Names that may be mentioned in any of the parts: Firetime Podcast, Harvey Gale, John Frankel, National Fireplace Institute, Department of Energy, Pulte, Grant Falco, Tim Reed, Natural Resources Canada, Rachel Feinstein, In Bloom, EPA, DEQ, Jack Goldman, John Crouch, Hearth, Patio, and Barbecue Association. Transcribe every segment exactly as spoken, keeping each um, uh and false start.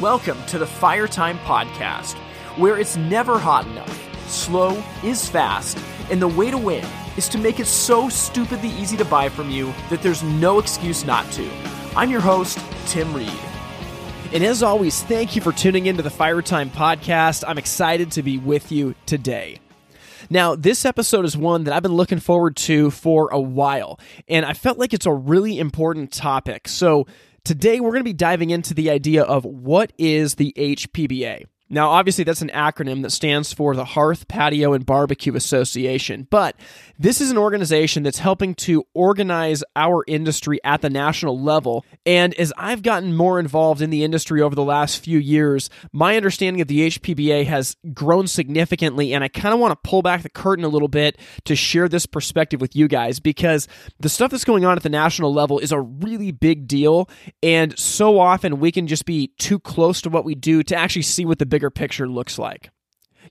Welcome to the Firetime Podcast, where it's never hot enough, slow is fast, and the way to win is to make it so stupidly easy to buy from you that there's no excuse not to. I'm your host, Tim Reed. And as always, thank you for tuning into the Firetime Podcast. I'm excited to be with you today. Now, this episode is one that I've been looking forward to for a while, and I felt like it's a really important topic. So today, we're going to be diving into the idea of what is the H P B A. Now, obviously, that's an acronym that stands for the Hearth, Patio, and Barbecue Association, but this is an organization that's helping to organize our industry at the national level, and as I've gotten more involved in the industry over the last few years, my understanding of the H P B A has grown significantly, and I kind of want to pull back the curtain a little bit to share this perspective with you guys, because the stuff that's going on at the national level is a really big deal, and so often we can just be too close to what we do to actually see what the bigger picture looks like.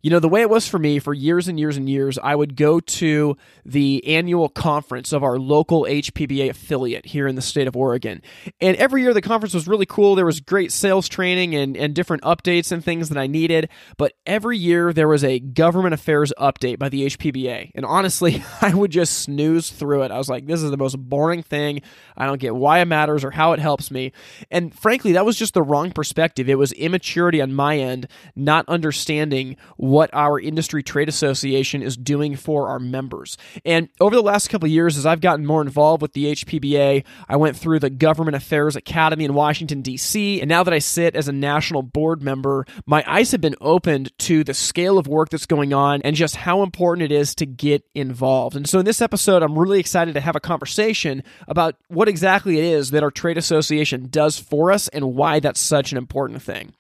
You know, the way it was for me for years and years and years, I would go to the annual conference of our local H P B A affiliate here in the state of Oregon. And every year the conference was really cool. There was great sales training and, and different updates and things that I needed. But every year there was a government affairs update by the H P B A. And honestly, I would just snooze through it. I was like, this is the most boring thing. I don't get why it matters or how it helps me. And frankly, that was just the wrong perspective. It was immaturity on my end, not understanding what our industry trade association is doing for our members. And over the last couple of years, as I've gotten more involved with the H P B A, I went through the Government Affairs Academy in Washington, D C, and now that I sit as a national board member, my eyes have been opened to the scale of work that's going on and just how important it is to get involved. And so in this episode, I'm really excited to have a conversation about what exactly it is that our trade association does for us and why that's such an important thing.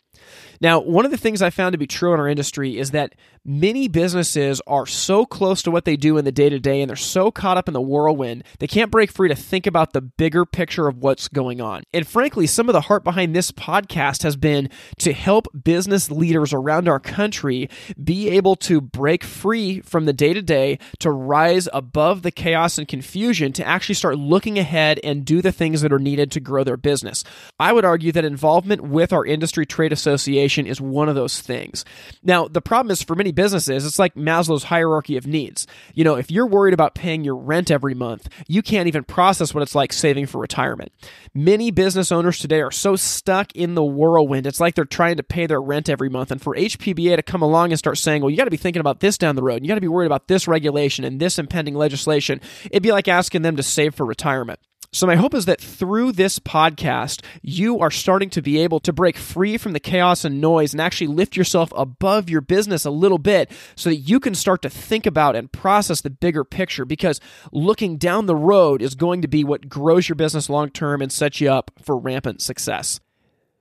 Now, one of the things I found to be true in our industry is that many businesses are so close to what they do in the day-to-day, and they're so caught up in the whirlwind, they can't break free to think about the bigger picture of what's going on. And frankly, some of the heart behind this podcast has been to help business leaders around our country be able to break free from the day-to-day, to rise above the chaos and confusion, to actually start looking ahead and do the things that are needed to grow their business. I would argue that involvement with our industry trade association is one of those things. Now, the problem is for many businesses, it's like Maslow's hierarchy of needs. You know, if you're worried about paying your rent every month, you can't even process what it's like saving for retirement. Many business owners today are so stuck in the whirlwind. It's like they're trying to pay their rent every month. And for H P B A to come along and start saying, well, you got to be thinking about this down the road, and you got to be worried about this regulation and this impending legislation, it'd be like asking them to save for retirement. So my hope is that through this podcast, you are starting to be able to break free from the chaos and noise and actually lift yourself above your business a little bit so that you can start to think about and process the bigger picture, because looking down the road is going to be what grows your business long-term and sets you up for rampant success.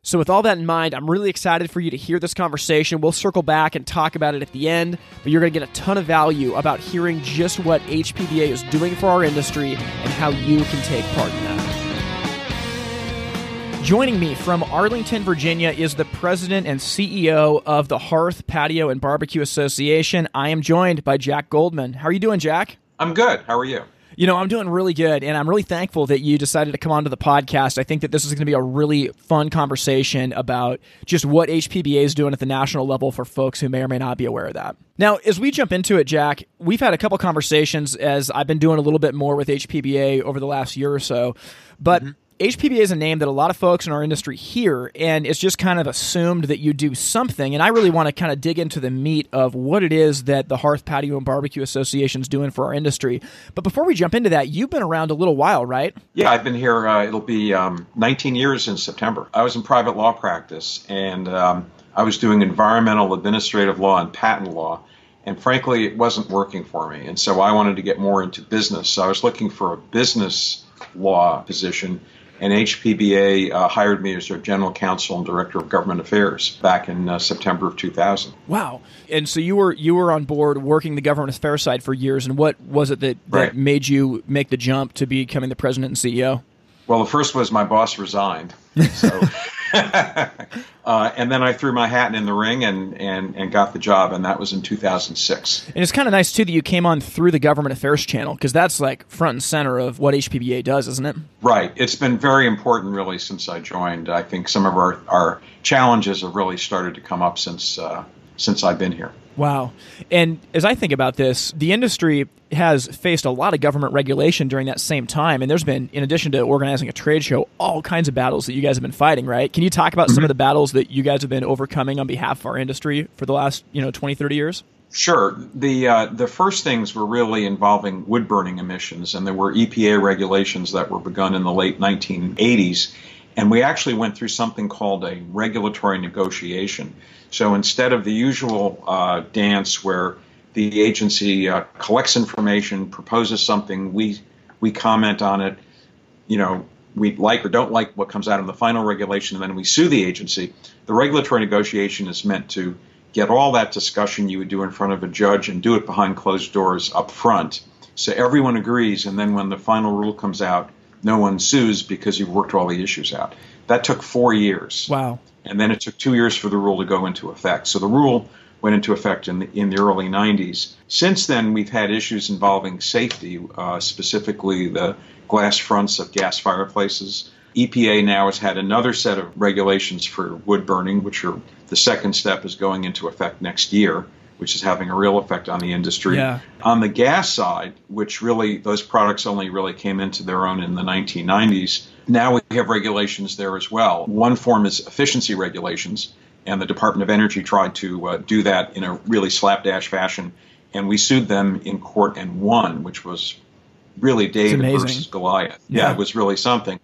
So with all that in mind, I'm really excited for you to hear this conversation. We'll circle back and talk about it at the end, but you're going to get a ton of value about hearing just what H P B A is doing for our industry and how you can take part in that. Joining me from Arlington, Virginia is the president and C E O of the Hearth, Patio, and Barbecue Association. I am joined by Jack Goldman. How are you doing, Jack? I'm good. How are you? You know, I'm doing really good, and I'm really thankful that you decided to come onto the podcast. I think that this is going to be a really fun conversation about just what H P B A is doing at the national level for folks who may or may not be aware of that. Now, as we jump into it, Jack, we've had a couple conversations as I've been doing a little bit more with H P B A over the last year or so, but mm-hmm. H P B A is a name that a lot of folks in our industry hear, and it's just kind of assumed that you do something. And I really want to kind of dig into the meat of what it is that the Hearth, Patio, and Barbecue Association is doing for our industry. But before we jump into that, you've been around a little while, right? Yeah, I've been here. Uh, it'll be um, nineteen years in September. I was in private law practice, and um, I was doing environmental administrative law and patent law. And frankly, it wasn't working for me. And so I wanted to get more into business. So I was looking for a business law position. And H P B A uh, hired me as their general counsel and director of government affairs back in uh, September of two thousand. Wow. And so you were you were on board working the government affairs side for years. And what was it that, that right. made you make the jump to becoming the president and C E O? Well, the first was my boss resigned. So uh, and then I threw my hat in the ring and, and, and got the job, and that was in two thousand six. And it's kind of nice, too, that you came on through the government affairs channel, because that's like front and center of what H P B A does, isn't it? Right. It's been very important, really, since I joined. I think some of our, our challenges have really started to come up since uh, since I've been here. Wow. And as I think about this, the industry has faced a lot of government regulation during that same time. And there's been, in addition to organizing a trade show, all kinds of battles that you guys have been fighting, right? Can you talk about mm-hmm. some of the battles that you guys have been overcoming on behalf of our industry for the last, you know, twenty, thirty years? Sure. The uh, the first things were really involving wood burning emissions. And there were E P A regulations that were begun in the late nineteen eighties. And we actually went through something called a regulatory negotiation. So instead of the usual uh, dance where the agency uh, collects information, proposes something, we we comment on it, you know, we like or don't like what comes out of the final regulation, and then we sue the agency. The regulatory negotiation is meant to get all that discussion you would do in front of a judge and do it behind closed doors up front. So everyone agrees, and then when the final rule comes out, no one sues because you've worked all the issues out. That took four years. Wow. And then it took two years for the rule to go into effect. So the rule went into effect in the, in the early nineties. Since then, we've had issues involving safety, uh, specifically the glass fronts of gas fireplaces. E P A now has had another set of regulations for wood burning, which are the second step is going into effect next year, which is having a real effect on the industry. Yeah. On the gas side, which really those products only really came into their own in the nineteen nineties, now we have regulations there as well. One form is efficiency regulations, and the Department of Energy tried to uh, do that in a really slapdash fashion, and we sued them in court and won, which was really David versus Goliath. Yeah. yeah, it was really something.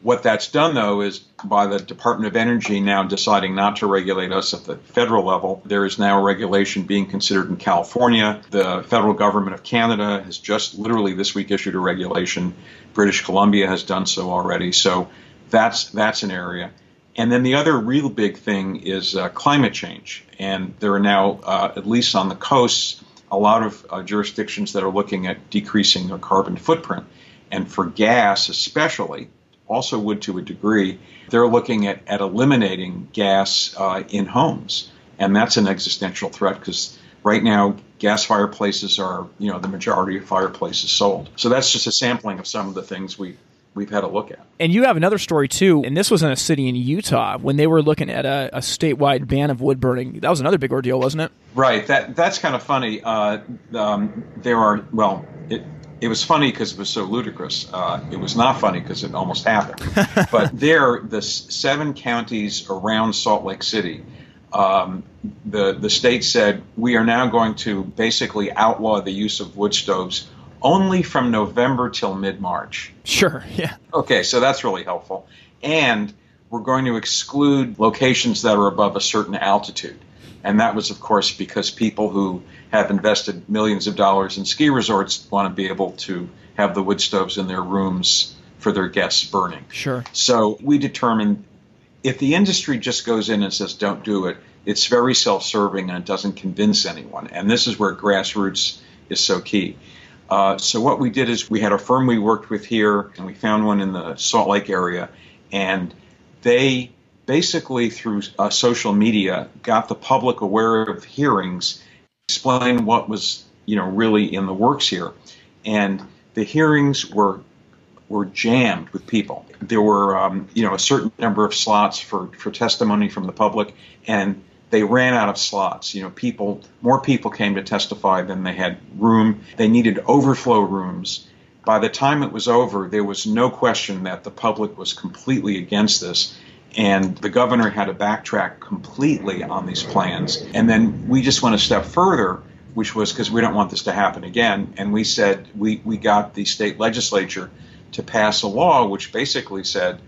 What that's done, though, is by the Department of Energy now deciding not to regulate us at the federal level, there is now a regulation being considered in California. The federal government of Canada has just literally this week issued a regulation. British Columbia has done so already. So that's that's an area. And then the other real big thing is uh, climate change. And there are now, uh, at least on the coasts, a lot of uh, jurisdictions that are looking at decreasing their carbon footprint. And for gas especially, also would to a degree, they're looking at, at eliminating gas uh, in homes. And that's an existential threat because right now gas fireplaces are, you know, the majority of fireplaces sold. So that's just a sampling of some of the things we we've had a look at. And you have another story, too, and this was in a city in Utah when they were looking at a, a statewide ban of wood burning. That was another big ordeal, wasn't it? Right. That That's kind of funny. Uh, um, there are, well, it, it was funny because it was so ludicrous. Uh, it was not funny because it almost happened. But there, the seven counties around Salt Lake City, um, the, the state said, we are now going to basically outlaw the use of wood stoves only from November till mid-March. Sure, yeah. Okay, so that's really helpful. And we're going to exclude locations that are above a certain altitude. And that was, of course, because people who have invested millions of dollars in ski resorts want to be able to have the wood stoves in their rooms for their guests burning. Sure. So we determined if the industry just goes in and says, don't do it, it's very self-serving and it doesn't convince anyone. And this is where grassroots is so key. Uh, so what we did is we had a firm we worked with here, and we found one in the Salt Lake area, and they basically through uh, social media got the public aware of hearings, explained what was, you know, really in the works here. And the hearings were were jammed with people. There were, um, you know, a certain number of slots for, for testimony from the public, and they ran out of slots. You know, people, more people came to testify than they had room. They needed overflow rooms. By the time it was over, there was no question that the public was completely against this. And the governor had to backtrack completely on these plans. And then we just went a step further, which was because we don't want this to happen again. And we said we, we got the state legislature to pass a law which basically said,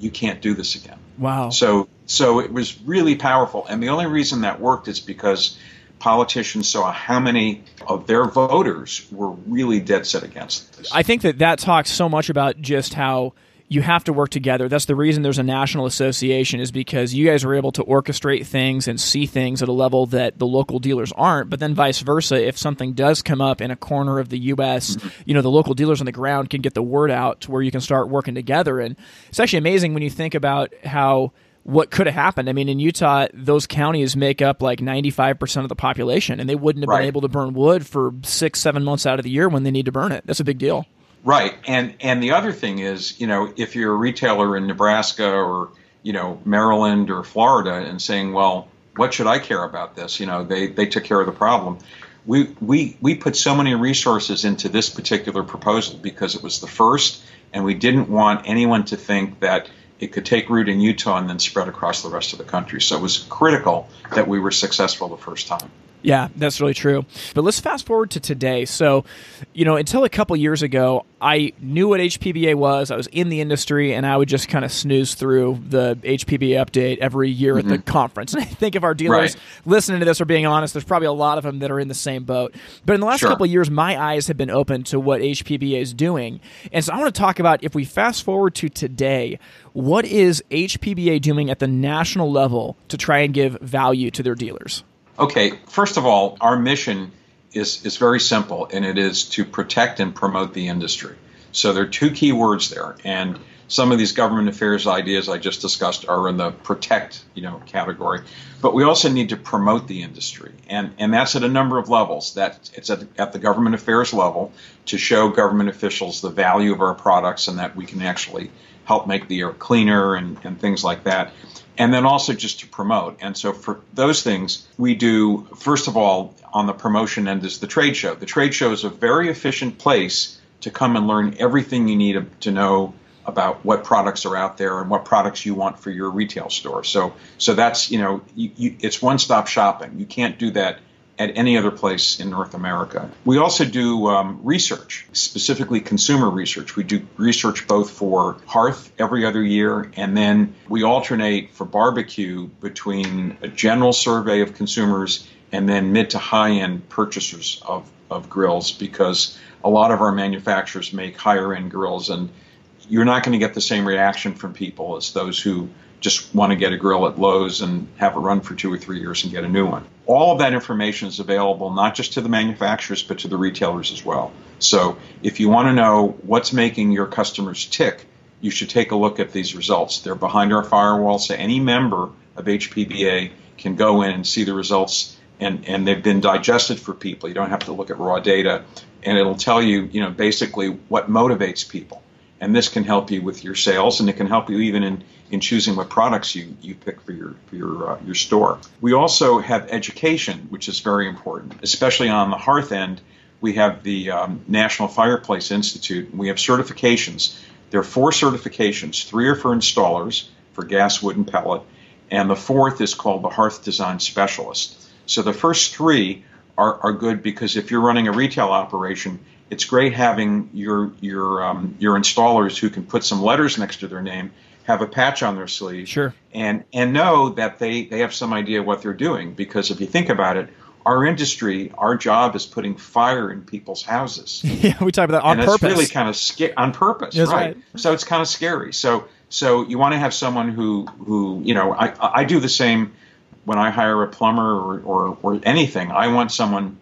you can't do this again. Wow. So so it was really powerful. And the only reason that worked is because politicians saw how many of their voters were really dead set against this. I think that that talks so much about just how you have to work together. That's the reason there's a national association, is because you guys are able to orchestrate things and see things at a level that the local dealers aren't, but then vice versa. If something does come up in a corner of the U S, you know, the local dealers on the ground can get the word out to where you can start working together. And it's actually amazing when you think about how what could have happened. I mean, in Utah, those counties make up like ninety-five percent of the population, and they wouldn't have right. been able to burn wood for six, seven months out of the year when they need to burn it. That's a big deal. Right. And and the other thing is, you know, if you're a retailer in Nebraska or, you know, Maryland or Florida and saying, well, what should I care about this? You know, they, they took care of the problem. We, we, we put so many resources into this particular proposal because it was the first, and we didn't want anyone to think that it could take root in Utah and then spread across the rest of the country. So it was critical that we were successful the first time. Yeah, that's really true. But let's fast forward to today. So, you know, until a couple years ago, I knew what H P B A was. I was in the industry, and I would just kind of snooze through the H P B A update every year mm-hmm. at the conference. And I think if our dealers right. listening to this are being honest, there's probably a lot of them that are in the same boat. But in the last sure. couple of years, my eyes have been open to what H P B A is doing. And so I want to talk about, if we fast forward to today, what is H P B A doing at the national level to try and give value to their dealers? Okay, first of all, our mission is, is very simple, and it is to protect and promote the industry. So there are two key words there, and some of these government affairs ideas I just discussed are in the protect, you know, category. But we also need to promote the industry, and, and that's at a number of levels. That it's at, at the government affairs level to show government officials the value of our products and that we can actually help make the air cleaner and, and things like that. And then also just to promote. And so for those things, we do, first of all, on the promotion end is the trade show. The trade show is a very efficient place to come and learn everything you need to know about what products are out there and what products you want for your retail store. So so that's, you know, you, you, it's one-stop shopping. You can't do that at any other place in North America. We also do um, research, specifically consumer research. We do research both for Hearth every other year, and then we alternate for barbecue between a general survey of consumers and then mid to high-end purchasers of, of grills, because a lot of our manufacturers make higher-end grills, and you're not going to get the same reaction from people as those who just want to get a grill at Lowe's and have it run for two or three years and get a new one. All of that information is available not just to the manufacturers, but to the retailers as well. So if you want to know what's making your customers tick, you should take a look at these results. They're behind our firewall, so any member of H P B A can go in and see the results, and, and they've been digested for people. You don't have to look at raw data, and it'll tell you, you know, basically what motivates people. And this can help you with your sales, and it can help you even in, in choosing what products you, you pick for your for your uh, your store. We also have education, which is very important, especially on the Hearth end. We have the um, National Fireplace Institute, and we have certifications. There are four certifications. Three are for installers, for gas, wood, and pellet, and the fourth is called the Hearth Design Specialist. So the first three are, are good because if you're running a retail operation, it's great having your your um, your installers who can put some letters next to their name, have a patch on their sleeve, sure. and and know that they, they have some idea what they're doing. Because if you think about it, our industry, our job is putting fire in people's houses. Yeah, we talk about that on and purpose. It's really kind of sca- on purpose, right? right? So it's kind of scary. So so you want to have someone who who you know. I I do the same when I hire a plumber or or, or anything. I want someone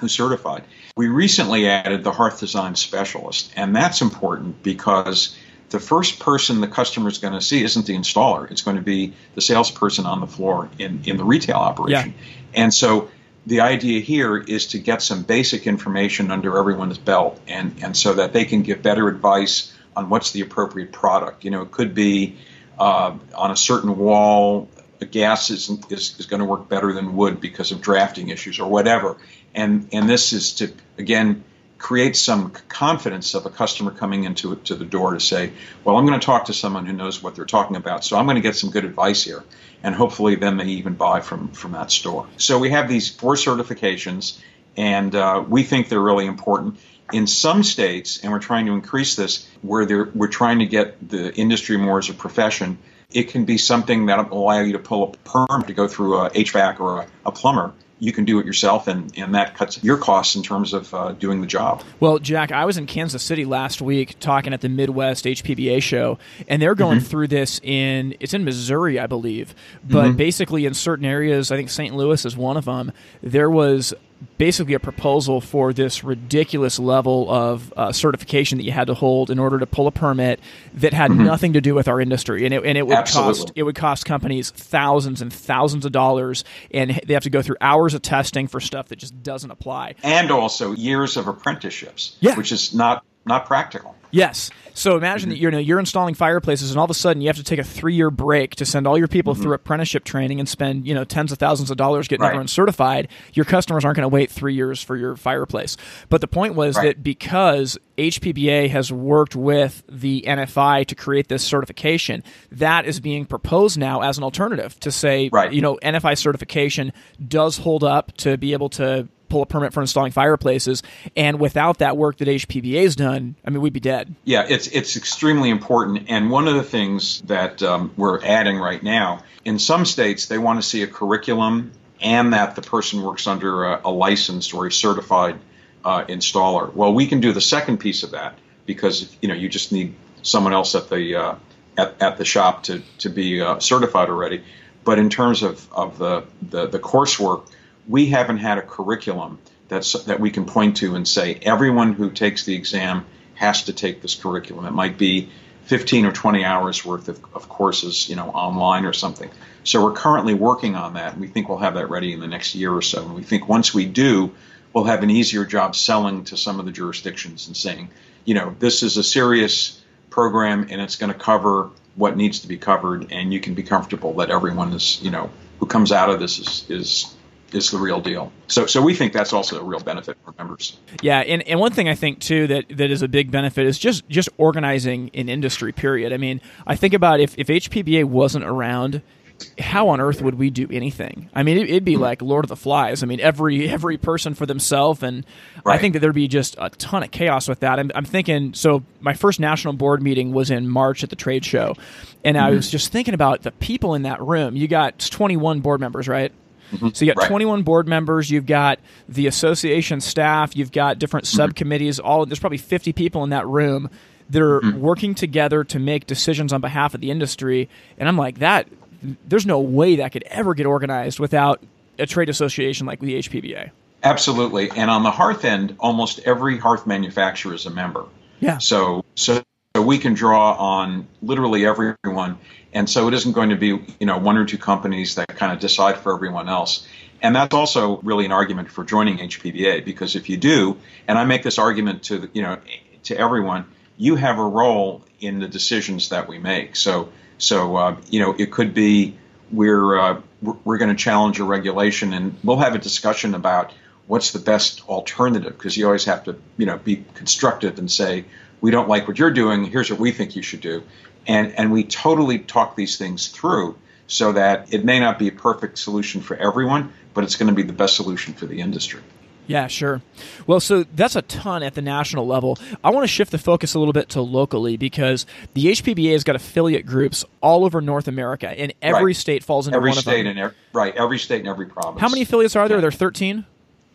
who's certified. We recently added the Hearth Design Specialist, and that's important because the first person the customer is going to see isn't the installer. It's going to be the salesperson on the floor in, in the retail operation. Yeah. And so the idea here is to get some basic information under everyone's belt, and, and so that they can give better advice on what's the appropriate product. You know, it could be uh, on a certain wall, a gas is, is, is going to work better than wood because of drafting issues or whatever. And and this is to, again, create some confidence of a customer coming into to the door to say, well, I'm going to talk to someone who knows what they're talking about, so I'm going to get some good advice here. And hopefully then they even buy from, from that store. So we have these four certifications, and uh, we think they're really important. In some states, and we're trying to increase this, where they're, we're trying to get the industry more as a profession, it can be something that will allow you to pull a perm to go through a H V A C or a, a plumber. You can do it yourself, and, and that cuts your costs in terms of uh, doing the job. Well, Jack, I was in Kansas City last week talking at the Midwest H P B A show, and they're going mm-hmm. through this in, it's in Missouri, I believe, but mm-hmm. basically in certain areas, I think Saint Louis is one of them, there was basically a proposal for this ridiculous level of uh, certification that you had to hold in order to pull a permit that had mm-hmm. nothing to do with our industry. And it, and it would Absolutely. cost, it would cost companies thousands and thousands of dollars, and they have to go through hours of testing for stuff that just doesn't apply. And also years of apprenticeships, yeah. which is not, not practical. Yes. So imagine mm-hmm. that you're, you know, you're installing fireplaces, and all of a sudden you have to take a three-year break to send all your people mm-hmm. through apprenticeship training and spend, you know, tens of thousands of dollars getting right. everyone certified. Your customers aren't going to wait three years for your fireplace. But the point was right. that because H P B A has worked with the N F I to create this certification, that is being proposed now as an alternative to say, right. you know, N F I certification does hold up to be able to pull a permit for installing fireplaces, and without that work that H P B A's done, I mean, we'd be dead. Yeah, it's it's extremely important, and one of the things that um, we're adding right now, in some states, they want to see a curriculum and that the person works under a, a licensed or a certified uh, installer. Well, we can do the second piece of that because, you know, you just need someone else at the uh, at, at the shop to, to be uh, certified already, but in terms of, of the, the, the coursework, we haven't had a curriculum that's, that we can point to and say everyone who takes the exam has to take this curriculum. It might be fifteen or twenty hours worth of, of courses, you know, online or something. So we're currently working on that, and we think we'll have that ready in the next year or so. And we think once we do, we'll have an easier job selling to some of the jurisdictions and saying, you know, this is a serious program and it's going to cover what needs to be covered, and you can be comfortable that everyone is, you know, who comes out of this is is is the real deal. So so we think that's also a real benefit for members. Yeah, and, and one thing I think, too, that, that is a big benefit is just, just organizing an industry, period. I mean, I think about if, if H P B A wasn't around, how on earth would we do anything? I mean, it, it'd be like Lord of the Flies. I mean, every every person for themselves, and right. I think that there'd be just a ton of chaos with that. I'm, I'm thinking, so my first national board meeting was in March at the trade show, and mm-hmm. I was just thinking about the people in that room. You got twenty-one board members, right? So you got right. twenty-one board members, you've got the association staff, you've got different mm-hmm. subcommittees, all there's probably fifty people in that room that are mm-hmm. working together to make decisions on behalf of the industry. And I'm like, that there's no way that could ever get organized without a trade association like the H P B A. Absolutely. And on the Hearth end, almost every Hearth manufacturer is a member. Yeah. So so So we can draw on literally everyone, and so it isn't going to be, you know, one or two companies that kind of decide for everyone else. And that's also really an argument for joining H P B A, because if you do, and I make this argument to the, you know, to everyone, you have a role in the decisions that we make. So so uh, you know, it could be we're uh, we're going to challenge a regulation, and we'll have a discussion about what's the best alternative, because you always have to, you know, be constructive and say, we don't like what you're doing, here's what we think you should do. And and we totally talk these things through so that it may not be a perfect solution for everyone, but it's going to be the best solution for the industry. Yeah, sure. Well, so that's a ton at the national level. I want to shift the focus a little bit to locally, because the H P B A has got affiliate groups all over North America, and every right. state falls into every one of them. Every state and every, right, every state and every province. How many affiliates are there? There are thirteen?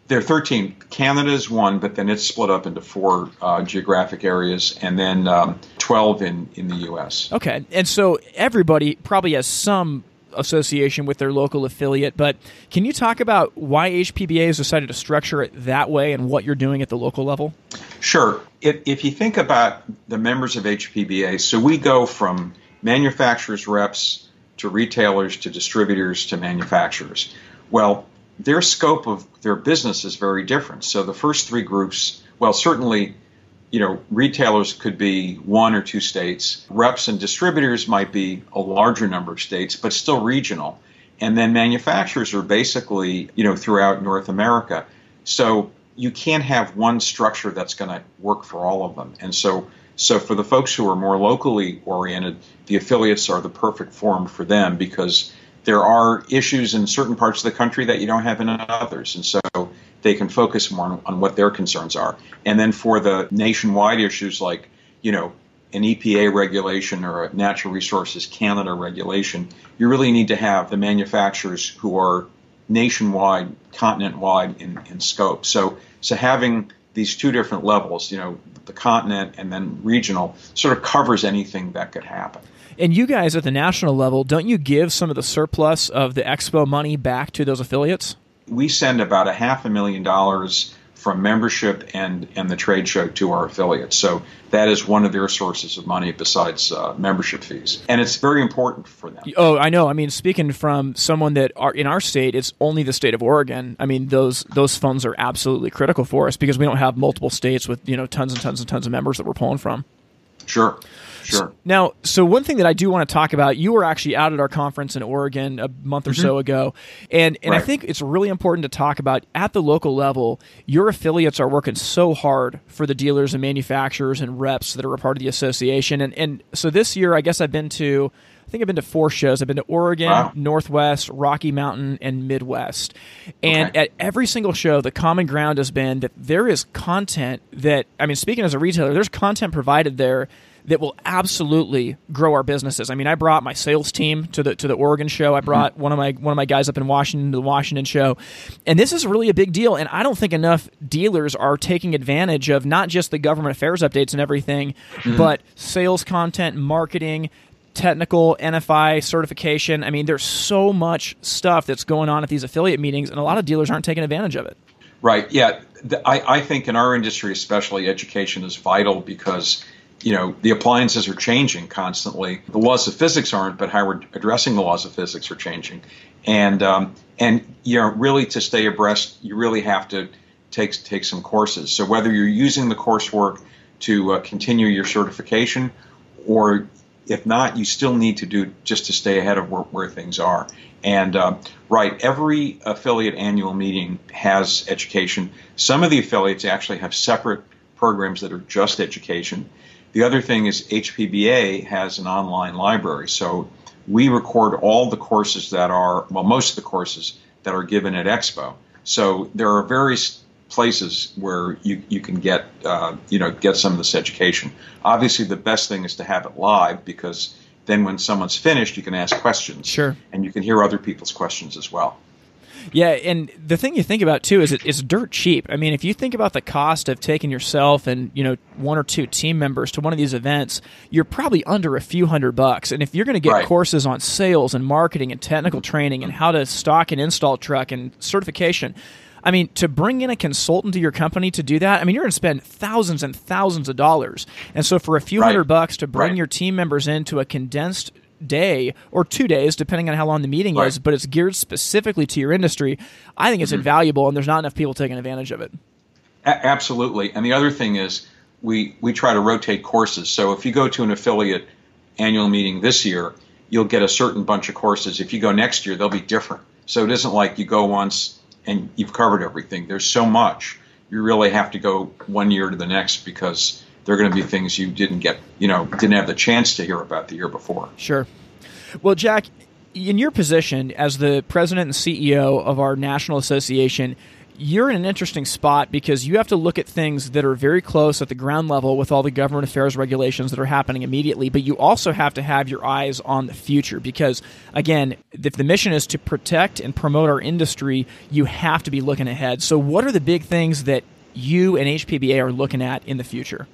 There are thirteen. Canada is one, but then it's split up into four uh, geographic areas, and then um, twelve in, in the U S. Okay. And so everybody probably has some association with their local affiliate, but can you talk about why H P B A has decided to structure it that way and what you're doing at the local level? Sure. If, if you think about the members of H P B A, so we go from manufacturers' reps to retailers to distributors to manufacturers. Well, their scope of their business is very different. So the first three groups, well, certainly, you know, retailers could be one or two states. Reps and distributors might be a larger number of states, but still regional. And then manufacturers are basically, you know, throughout North America. So you can't have one structure that's going to work for all of them. And so, so for the folks who are more locally oriented, the affiliates are the perfect forum for them, because there are issues in certain parts of the country that you don't have in others, and so they can focus more on, on what their concerns are. And then for the nationwide issues like, you know, an E P A regulation or a Natural Resources Canada regulation, you really need to have the manufacturers who are nationwide, continent-wide in, in scope. So, so having these two different levels, you know, the continent and then regional, sort of covers anything that could happen. And you guys at the national level, don't you give some of the surplus of the expo money back to those affiliates? we send about a half a million dollars from membership and, and the trade show to our affiliates. So that is one of their sources of money besides uh, membership fees. And it's very important for them. Oh, I know. I mean, speaking from someone that are in our state, it's only the state of Oregon. I mean, those those funds are absolutely critical for us because we don't have multiple states with, you know, tons and tons and tons of members that we're pulling from. Sure. Sure. Now, so one thing that I do want to talk about, you were actually out at our conference in Oregon a month or mm-hmm. so ago, and, and right. I think it's really important to talk about at the local level, your affiliates are working so hard for the dealers and manufacturers and reps that are a part of the association. And, and so this year, I guess I've been to, I think I've been to four shows. I've been to Oregon, wow. Northwest, Rocky Mountain, and Midwest. And okay. at every single show, the common ground has been that there is content that, I mean, speaking as a retailer, there's content provided there that will absolutely grow our businesses. I mean, I brought my sales team to the to the Oregon show. I brought mm-hmm. one of my one of my guys up in Washington to the Washington show. And this is really a big deal. And I don't think enough dealers are taking advantage of not just the government affairs updates and everything, mm-hmm. but sales content, marketing, technical, N F I certification. I mean, there's so much stuff that's going on at these affiliate meetings, and a lot of dealers aren't taking advantage of it. Right. Yeah. I, I think in our industry especially, education is vital because you know, the appliances are changing constantly. The laws of physics aren't, but how we're addressing the laws of physics are changing. And, um, and you know, really to stay abreast, you really have to take take some courses. So whether you're using the coursework to uh, continue your certification, or if not, you still need to do just to stay ahead of where, where things are. And, uh, right, every affiliate annual meeting has education. Some of the affiliates actually have separate programs that are just education. The other thing is H P B A has an online library, so we record all the courses that are, well, most of the courses that are given at Expo. So there are various places where you, you can get, uh, you know, get some of this education. Obviously, the best thing is to have it live because then when someone's finished, you can ask questions. Sure. And you can hear other people's questions as well. Yeah, and the thing you think about, too, is it, it's dirt cheap. I mean, if you think about the cost of taking yourself and, you know, one or two team members to one of these events, you're probably under a few hundred bucks. And if you're going to get right. courses on sales and marketing and technical training and how to stock and install truck and certification, I mean, to bring in a consultant to your company to do that, I mean, you're going to spend thousands and thousands of dollars. And so for a few right. hundred bucks to bring right. your team members into a condensed day or two days, depending on how long the meeting right. is, but it's geared specifically to your industry, I think it's mm-hmm. invaluable, and there's not enough people taking advantage of it. A- absolutely. And the other thing is we, we try to rotate courses. So if you go to an affiliate annual meeting this year, you'll get a certain bunch of courses. If you go next year, they'll be different. So it isn't like you go once and you've covered everything. There's so much. You really have to go one year to the next because there are going to be things you didn't get, you know, didn't have the chance to hear about the year before. Sure. Well, Jack, in your position as the president and C E O of our national association, you're in an interesting spot because you have to look at things that are very close at the ground level with all the government affairs regulations that are happening immediately. But you also have to have your eyes on the future because, again, if the mission is to protect and promote our industry, you have to be looking ahead. So what are the big things that you and H P B A are looking at in the future?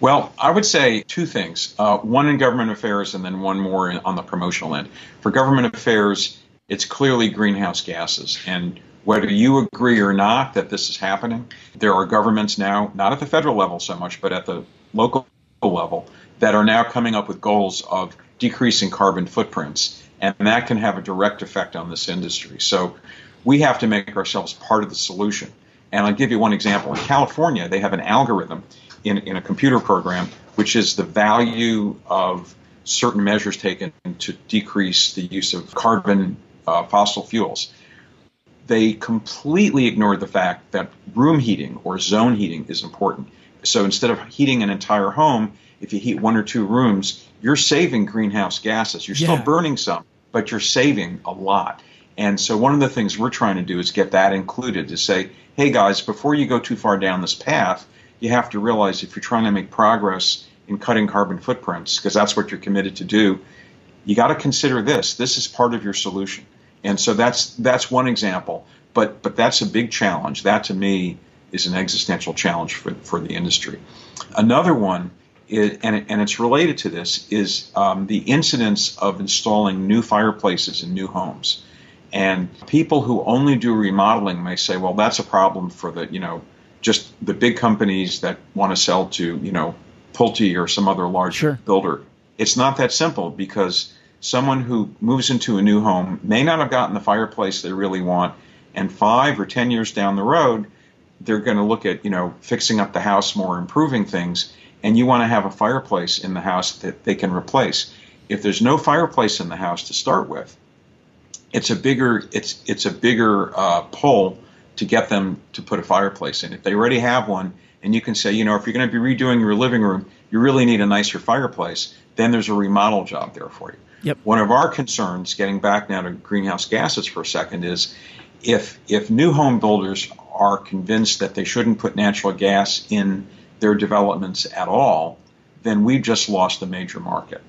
Well, I would say two things, uh, one in government affairs and then one more in, on the promotional end. For government affairs, it's clearly greenhouse gases. And whether you agree or not that this is happening, there are governments now, not at the federal level so much, but at the local level, that are now coming up with goals of decreasing carbon footprints. And that can have a direct effect on this industry. So we have to make ourselves part of the solution. And I'll give you one example. In California, they have an algorithm In, in a computer program, which is the value of certain measures taken to decrease the use of carbon uh, fossil fuels. They completely ignored the fact that room heating or zone heating is important. So instead of heating an entire home, if you heat one or two rooms, you're saving greenhouse gases. You're yeah. still burning some, but you're saving a lot. And so one of the things we're trying to do is get that included to say, hey guys, before you go too far down this path, you have to realize if you're trying to make progress in cutting carbon footprints, because that's what you're committed to do, you got to consider this. This is part of your solution. And so that's that's one example, but but that's a big challenge. That to me is an existential challenge for, for the industry. Another one, is, and, and it's related to this, is um, the incidence of installing new fireplaces in new homes. And people who only do remodeling may say, well, that's a problem for the, you know, just the big companies that want to sell to, you know, Pulte or some other large sure. builder. It's not that simple, because someone who moves into a new home may not have gotten the fireplace they really want. And five or ten years down the road, they're going to look at, you know, fixing up the house more, improving things. And you want to have a fireplace in the house that they can replace. If there's no fireplace in the house to start with, it's a bigger it's it's a bigger uh, pull to get them to put a fireplace in. If they already have one, and you can say, you know, if you're going to be redoing your living room, you really need a nicer fireplace, then there's a remodel job there for you. Yep. One of our concerns, getting back now to greenhouse gases for a second, is if if new home builders are convinced that they shouldn't put natural gas in their developments at all, then we've just lost a major market.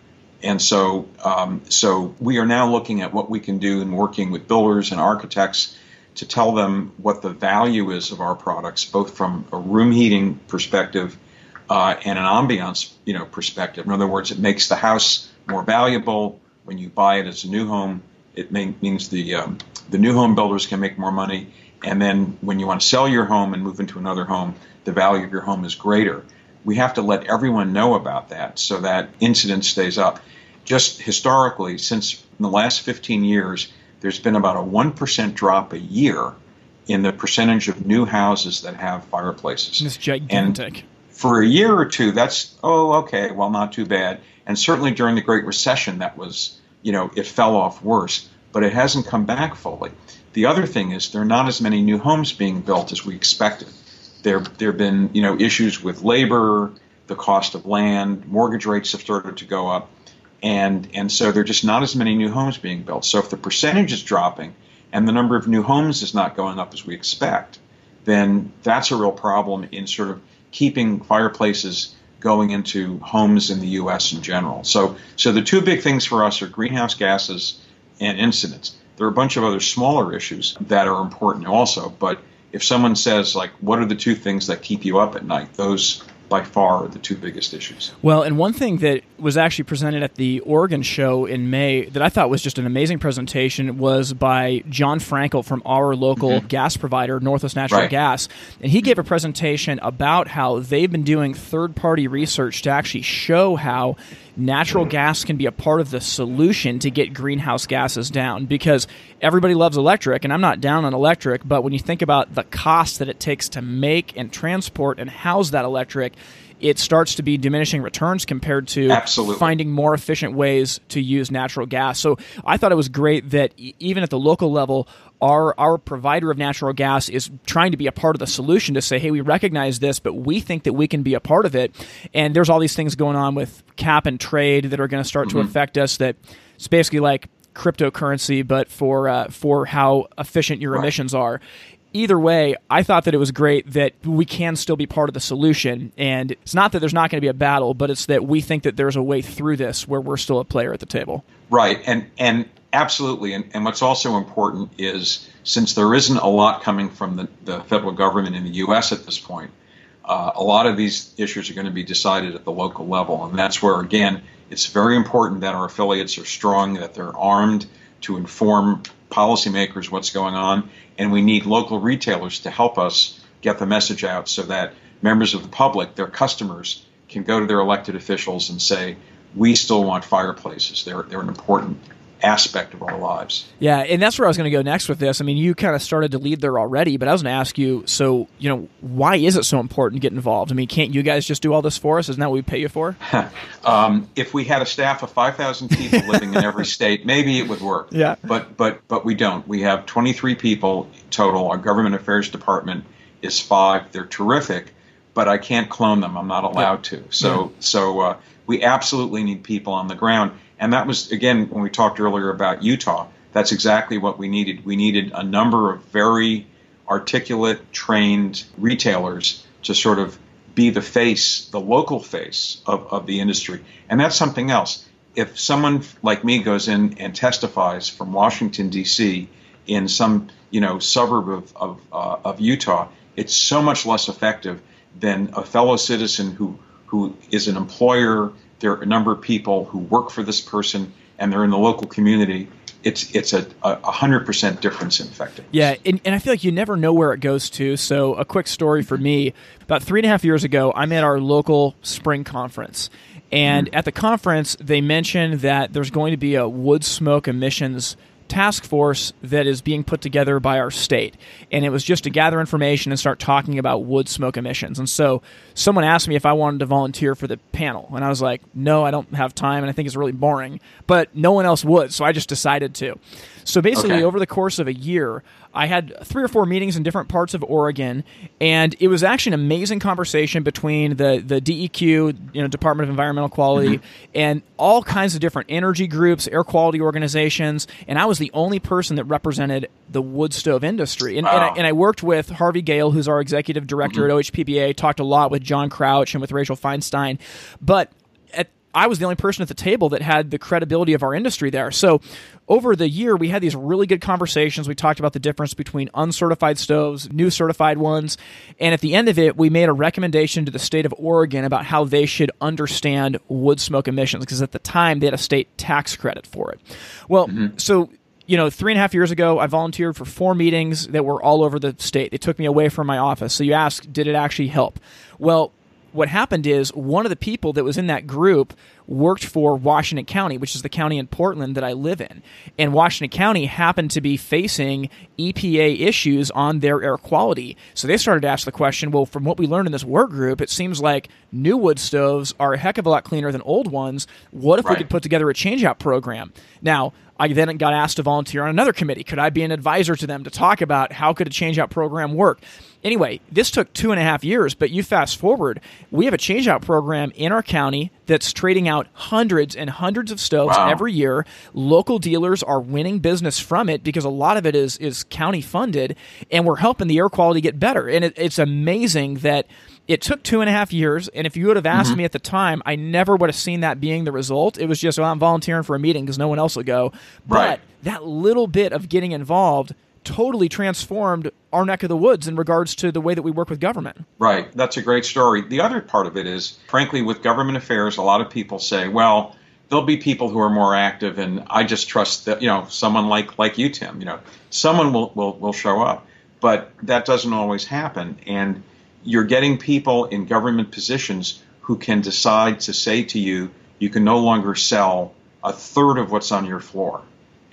And so um, so we are now looking at what we can do in working with builders and architects to tell them what the value is of our products, both from a room heating perspective uh, and an ambiance, you know, perspective. In other words, it makes the house more valuable. When you buy it as a new home, it may, means the, um, the new home builders can make more money. And then when you want to sell your home and move into another home, the value of your home is greater. We have to let everyone know about that so that incidence stays up. Just historically, since in the last fifteen years, there's been about a one percent drop a year in the percentage of new houses that have fireplaces. It's gigantic. And for a year or two, that's, oh, okay, well, not too bad. And certainly during the Great Recession, that was, you know, it fell off worse, but it hasn't come back fully. The other thing is there are not as many new homes being built as we expected. There, there have been, you know, issues with labor, the cost of land, mortgage rates have started to go up, and and so there are just not as many new homes being built. So if the percentage is dropping and the number of new homes is not going up as we expect, then that's a real problem in sort of keeping fireplaces going into homes in the U S in general. So so the two big things for us are greenhouse gases and incidents. There are a bunch of other smaller issues that are important also, but if someone says, like, what are the two things that keep you up at night? Those, by far, are the two biggest issues. Well, and one thing that was actually presented at the Oregon show in May that I thought was just an amazing presentation was by John Frankel from our local mm-hmm. gas provider, Northwest Natural right. Gas. And he gave a presentation about how they've been doing third-party research to actually show how natural gas can be a part of the solution to get greenhouse gases down, because everybody loves electric, and I'm not down on electric, but when you think about the cost that it takes to make and transport and house that electric, it starts to be diminishing returns compared to Absolutely. Finding more efficient ways to use natural gas. So I thought it was great that even at the local level, our our provider of natural gas is trying to be a part of the solution to say, hey, we recognize this, but we think that we can be a part of it. And there's all these things going on with cap and trade that are going to start mm-hmm. to affect us, that it's basically like cryptocurrency, but for uh, for how efficient your right. emissions are. Either way, I thought that it was great that we can still be part of the solution. And it's not that there's not going to be a battle, but it's that we think that there's a way through this where we're still a player at the table. Right. And and absolutely. And, and what's also important is, since there isn't a lot coming from the, the federal government in the U S at this point, uh, a lot of these issues are going to be decided at the local level. And that's where, again, it's very important that our affiliates are strong, that they're armed to inform policymakers what's going on, and we need local retailers to help us get the message out so that members of the public, their customers, can go to their elected officials and say, we still want fireplaces. They're they're an important aspect of our lives. Yeah, and that's where I was going to go next with this. I mean, you kind of started to lead there already, but I was going to ask you, so, you know, why is it so important to get involved? I mean, can't you guys just do all this for us? Isn't that what we pay you for? um, if we had a staff of five thousand people living in every state, maybe it would work. Yeah. But, but, but we don't. We have twenty-three people total. Our government affairs department is five. They're terrific, but I can't clone them. I'm not allowed yeah. to. So, yeah. so uh, we absolutely need people on the ground. And that was, again, when we talked earlier about Utah, that's exactly what we needed. We needed a number of very articulate, trained retailers to sort of be the face, the local face of, of the industry. And that's something else. If someone like me goes in and testifies from Washington, D C in some, you know, suburb of, of, uh, of Utah, it's so much less effective than a fellow citizen who, who is an employer. There are a number of people who work for this person, and they're in the local community. it's it's a one hundred percent difference in effectiveness. Yeah, and, and I feel like you never know where it goes to. So a quick story for me, about three and a half years ago, I'm at our local spring conference. And mm-hmm. at the conference, they mentioned that there's going to be a wood smoke emissions task force that is being put together by our state. And it was just to gather information and start talking about wood smoke emissions. And so someone asked me if I wanted to volunteer for the panel. And I was like, no, I don't have time. And I think it's really boring, but no one else would. So I just decided to. So basically, okay. over the course of a year, I had three or four meetings in different parts of Oregon, and it was actually an amazing conversation between the, the D E Q, you know, Department of Environmental Quality, mm-hmm. and all kinds of different energy groups, air quality organizations, and I was the only person that represented the wood stove industry. And, wow. and, I, and I worked with Harvey Gale, who's our executive director mm-hmm. at O H P B A, talked a lot with John Crouch and with Rachel Feinstein, but I was the only person at the table that had the credibility of our industry there. So over the year, we had these really good conversations. We talked about the difference between uncertified stoves, new certified ones. And at the end of it, we made a recommendation to the state of Oregon about how they should understand wood smoke emissions, because at the time, they had a state tax credit for it. Well, mm-hmm. so... You know, three and a half years ago, I volunteered for four meetings that were all over the state. They took me away from my office. So you ask, did it actually help? Well, what happened is one of the people that was in that group worked for Washington County, which is the county in Portland that I live in. And Washington County happened to be facing E P A issues on their air quality. So they started to ask the question, well, from what we learned in this work group, it seems like new wood stoves are a heck of a lot cleaner than old ones. What if right. we could put together a changeout program? Now, I then got asked to volunteer on another committee. Could I be an advisor to them to talk about how could a changeout program work? Anyway, this took two and a half years, but you fast forward, we have a changeout program in our county that's trading out hundreds and hundreds of stoves wow. every year. Local dealers are winning business from it because a lot of it is is county funded, and we're helping the air quality get better. And it, it's amazing that it took two and a half years, and if you would have asked mm-hmm. me at the time, I never would have seen that being the result. It was just, well, I'm volunteering for a meeting because no one else will go. Right. But that little bit of getting involved totally transformed our neck of the woods in regards to the way that we work with government. Right. That's a great story. The other part of it is, frankly, with government affairs, a lot of people say, well, there'll be people who are more active, and I just trust that, you know, someone like like you, Tim, you know, someone will, will, will show up. But that doesn't always happen. And you're getting people in government positions who can decide to say to you, you can no longer sell a third of what's on your floor.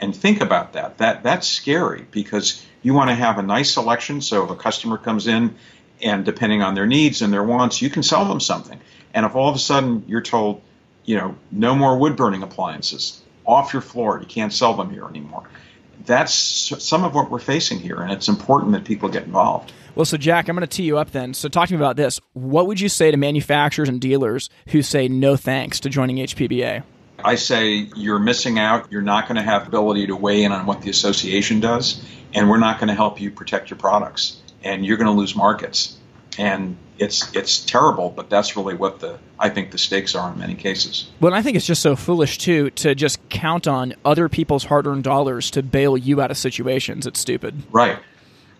And think about that. That that's scary, because you want to have a nice selection. So if a customer comes in and depending on their needs and their wants, you can sell them something. And if all of a sudden you're told, you know, no more wood burning appliances, off your floor, you can't sell them here anymore. That's some of what we're facing here, and it's important that people get involved. Well, so Jack, I'm going to tee you up then. So talk to me about this. What would you say to manufacturers and dealers who say no thanks to joining H P B A? I say you're missing out. You're not going to have ability to weigh in on what the association does, and we're not going to help you protect your products, and you're going to lose markets. And it's it's terrible, but that's really what the I think the stakes are in many cases. Well, I think it's just so foolish, too, to just count on other people's hard-earned dollars to bail you out of situations. It's stupid. Right.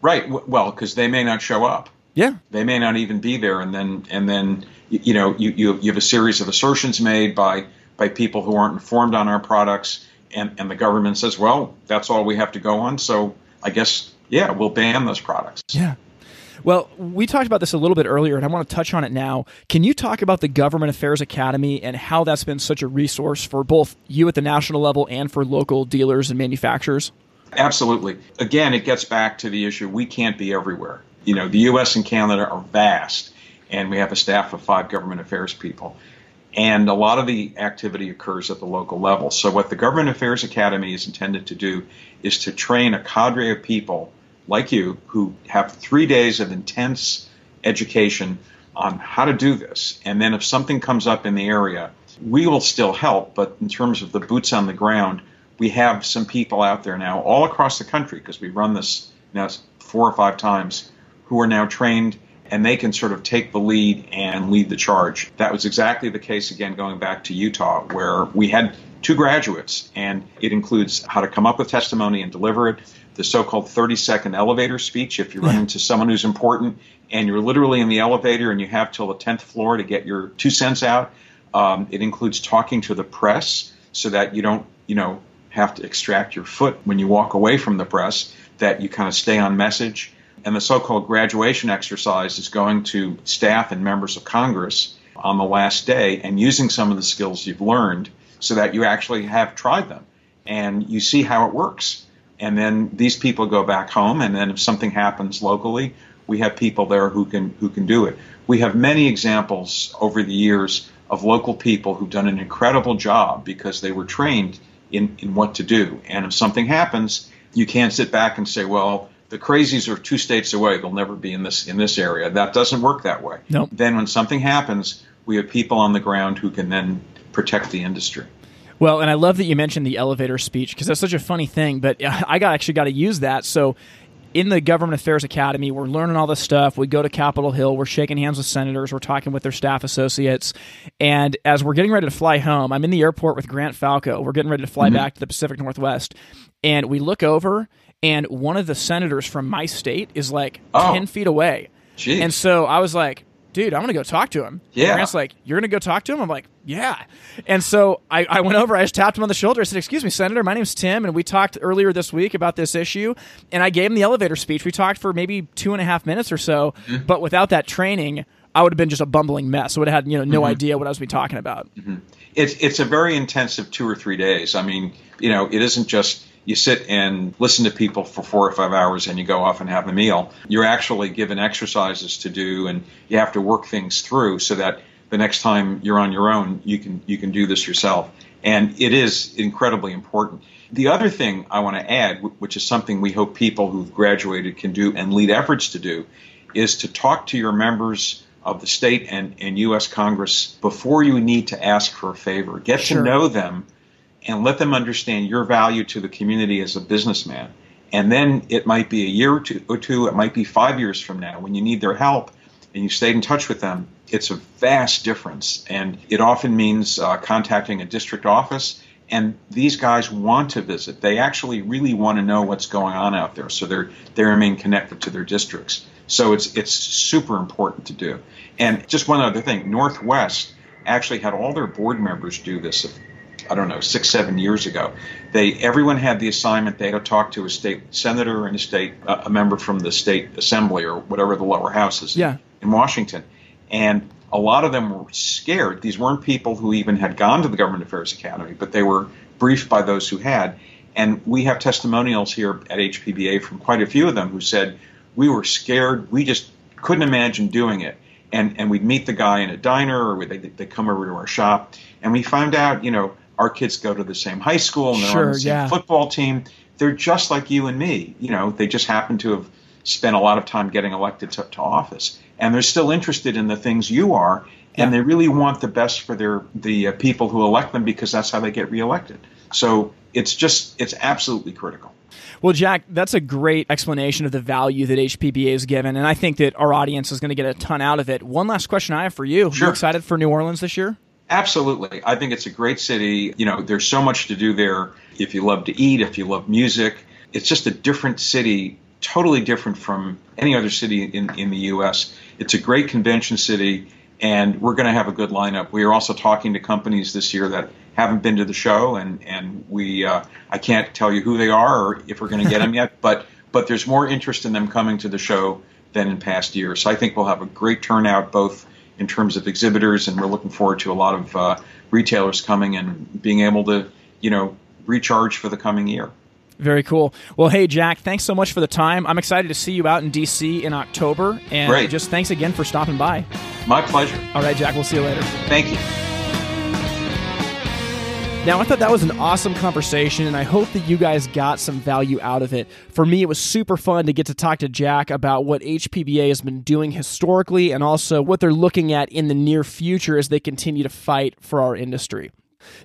Right. Well, because they may not show up. Yeah. They may not even be there. And then, and then you know, you, you have a series of assertions made by, by people who aren't informed on our products, and, and the government says, well, that's all we have to go on. So I guess, yeah, we'll ban those products. Yeah. Well, we talked about this a little bit earlier, and I want to touch on it now. Can you talk about the Government Affairs Academy and how that's been such a resource for both you at the national level and for local dealers and manufacturers? Absolutely. Again, it gets back to the issue, we can't be everywhere. You know, the U S and Canada are vast, and we have a staff of five government affairs people. And a lot of the activity occurs at the local level. So what the Government Affairs Academy is intended to do is to train a cadre of people like you, who have three days of intense education on how to do this. And then if something comes up in the area, we will still help. But in terms of the boots on the ground, we have some people out there now all across the country, because we run this now four or five times, who are now trained, and they can sort of take the lead and lead the charge. That was exactly the case, again, going back to Utah, where we had two graduates, and it includes how to come up with testimony and deliver it, the so-called thirty-second elevator speech. If you run into someone who's important and you're literally in the elevator and you have till the tenth floor to get your two cents out, um, it includes talking to the press so that you don't, you know, have to extract your foot when you walk away from the press, that you kind of stay on message. And the so-called graduation exercise is going to staff and members of Congress on the last day and using some of the skills you've learned so that you actually have tried them and you see how it works. And then these people go back home, and then if something happens locally, we have people there who can who can do it. We have many examples over the years of local people who've done an incredible job because they were trained in, in what to do. And if something happens, you can't sit back and say, well, the crazies are two states away. They'll never be in this in this area. That doesn't work that way. Nope. Then when something happens, we have people on the ground who can then protect the industry. Well, and I love that you mentioned the elevator speech because that's such a funny thing, but I got actually got to use that. So in the Government Affairs Academy, we're learning all this stuff. We go to Capitol Hill. We're shaking hands with senators. We're talking with their staff associates. And as we're getting ready to fly home, I'm in the airport with Grant Falco. We're getting ready to fly mm-hmm. back to the Pacific Northwest. And we look over, and one of the senators from my state is like oh. ten feet away. Jeez. And so I was like, dude, I'm going to go talk to him. Yeah. And Grant's like, you're going to go talk to him? I'm like, yeah. And so I, I went over, I just tapped him on the shoulder. I said, excuse me, Senator, my name's Tim, and we talked earlier this week about this issue. And I gave him the elevator speech. We talked for maybe two and a half minutes or so, mm-hmm. but without that training, I would have been just a bumbling mess. I would have had you know, no mm-hmm. idea what I was be talking about. Mm-hmm. It's, it's a very intensive two or three days. I mean, you know, it isn't just you sit and listen to people for four or five hours and you go off and have a meal. You're actually given exercises to do, and you have to work things through so that the next time you're on your own, you can you can do this yourself. And it is incredibly important. The other thing I want to add, which is something we hope people who've graduated can do and lead efforts to do, is to talk to your members of the state and, and U S Congress before you need to ask for a favor. Get Sure. to know them and let them understand your value to the community as a businessman. And then it might be a year or two, or two, it might be five years from now when you need their help and you've stayed in touch with them. It's a vast difference. And it often means uh, contacting a district office. And these guys want to visit. They actually really want to know what's going on out there. So they're, they remain connected to their districts. So it's, it's super important to do. And just one other thing, Northwest actually had all their board members do this. If, I don't know, six, seven years ago, they everyone had the assignment. They had to talk to a state senator and a state uh, a member from the state assembly or whatever the lower house is yeah. in Washington. And a lot of them were scared. These weren't people who even had gone to the Government Affairs Academy, but they were briefed by those who had. And we have testimonials here at H P B A from quite a few of them who said, we were scared. We just couldn't imagine doing it. And and we'd meet the guy in a diner or they'd, they'd come over to our shop. And we found out, you know, our kids go to the same high school and they're sure, on the same yeah. football team. They're just like you and me. You know, they just happen to have spent a lot of time getting elected to, to office. And they're still interested in the things you are. Yeah. And they really want the best for their the uh, people who elect them because that's how they get reelected. So it's just it's absolutely critical. Well, Jack, that's a great explanation of the value that H P B A is given. And I think that our audience is going to get a ton out of it. One last question I have for you. Sure. Are you excited for New Orleans this year? Absolutely. I think it's a great city. You know, there's so much to do there. If you love to eat, if you love music, it's just a different city, totally different from any other city in, in the U S. It's a great convention city, and we're going to have a good lineup. We are also talking to companies this year that haven't been to the show, and, and we uh, I can't tell you who they are or if we're going to get them yet, but, but there's more interest in them coming to the show than in past years. So I think we'll have a great turnout, both in terms of exhibitors, and we're looking forward to a lot of uh, retailers coming and being able to, you know, recharge for the coming year. Very cool. Well, hey, Jack, thanks so much for the time. I'm excited to see you out in D C in October, and Great. Just thanks again for stopping by. My pleasure. All right, Jack, we'll see you later. Thank you. Now, I thought that was an awesome conversation, and I hope that you guys got some value out of it. For me, it was super fun to get to talk to Jack about what H P B A has been doing historically and also what they're looking at in the near future as they continue to fight for our industry.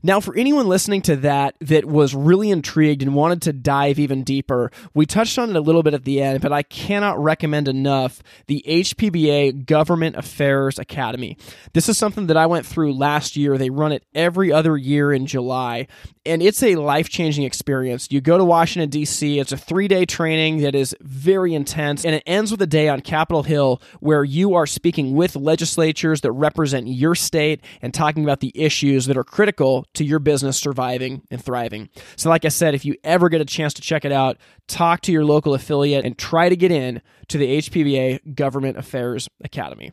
Now, for anyone listening to that that was really intrigued and wanted to dive even deeper, we touched on it a little bit at the end, but I cannot recommend enough the H P B A Government Affairs Academy. This is something that I went through last year. They run it every other year in July, and it's a life-changing experience. You go to Washington, D C, it's a three-day training that is very intense, and it ends with a day on Capitol Hill where you are speaking with legislatures that represent your state and talking about the issues that are critical critical to your business surviving and thriving. So like I said, if you ever get a chance to check it out, talk to your local affiliate and try to get in to the H P B A Government Affairs Academy.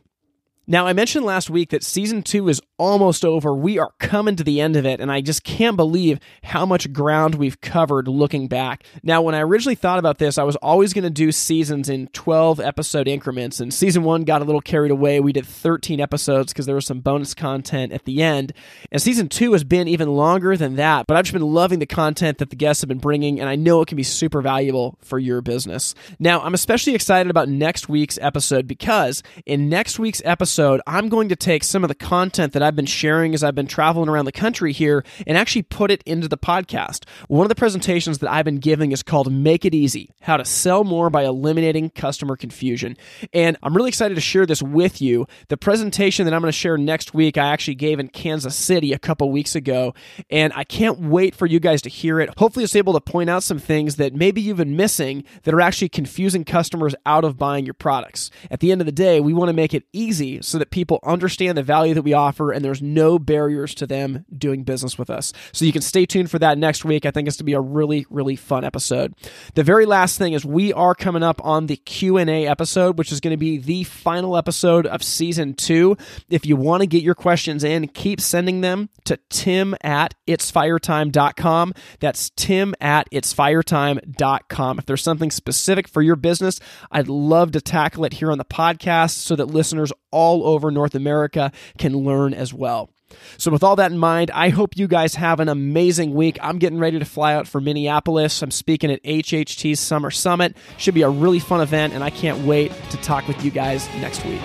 Now, I mentioned last week that season two is almost over. We are coming to the end of it, and I just can't believe how much ground we've covered looking back. Now, when I originally thought about this, I was always going to do seasons in twelve episode increments, and season one got a little carried away. We did thirteen episodes because there was some bonus content at the end, and season two has been even longer than that, but I've just been loving the content that the guests have been bringing, and I know it can be super valuable for your business. Now, I'm especially excited about next week's episode because in next week's episode, I'm going to take some of the content that I've been sharing as I've been traveling around the country here and actually put it into the podcast. One of the presentations that I've been giving is called Make It Easy, How to Sell More by Eliminating Customer Confusion. And I'm really excited to share this with you. The presentation that I'm going to share next week, I actually gave in Kansas City a couple weeks ago, and I can't wait for you guys to hear it. Hopefully it's able to point out some things that maybe you've been missing that are actually confusing customers out of buying your products. At the end of the day, we want to make it easy so that people understand the value that we offer and there's no barriers to them doing business with us. So you can stay tuned for that next week. I think it's going to be a really, really fun episode. The very last thing is we are coming up on the Q and A episode, which is going to be the final episode of season two. If you want to get your questions in, keep sending them to tim at itsfiretime.com. That's tim at itsfiretime.com. If there's something specific for your business, I'd love to tackle it here on the podcast so that listeners all over North America can learn as well. So with all that in mind, I hope you guys have an amazing week. I'm getting ready to fly out for Minneapolis. I'm speaking at H H T's Summer Summit. Should be a really fun event, and I can't wait to talk with you guys next week.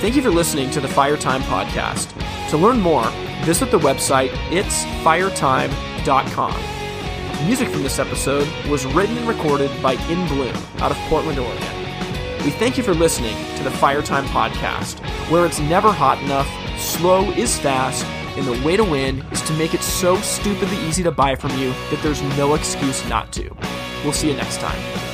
Thank you for listening to the Firetime Podcast. To learn more, visit the website its firetime dot com. Music from this episode was written and recorded by In Bloom out of Portland, Oregon. We thank you for listening to the Firetime Podcast, where it's never hot enough, slow is fast, and the way to win is to make it so stupidly easy to buy from you that there's no excuse not to. We'll see you next time.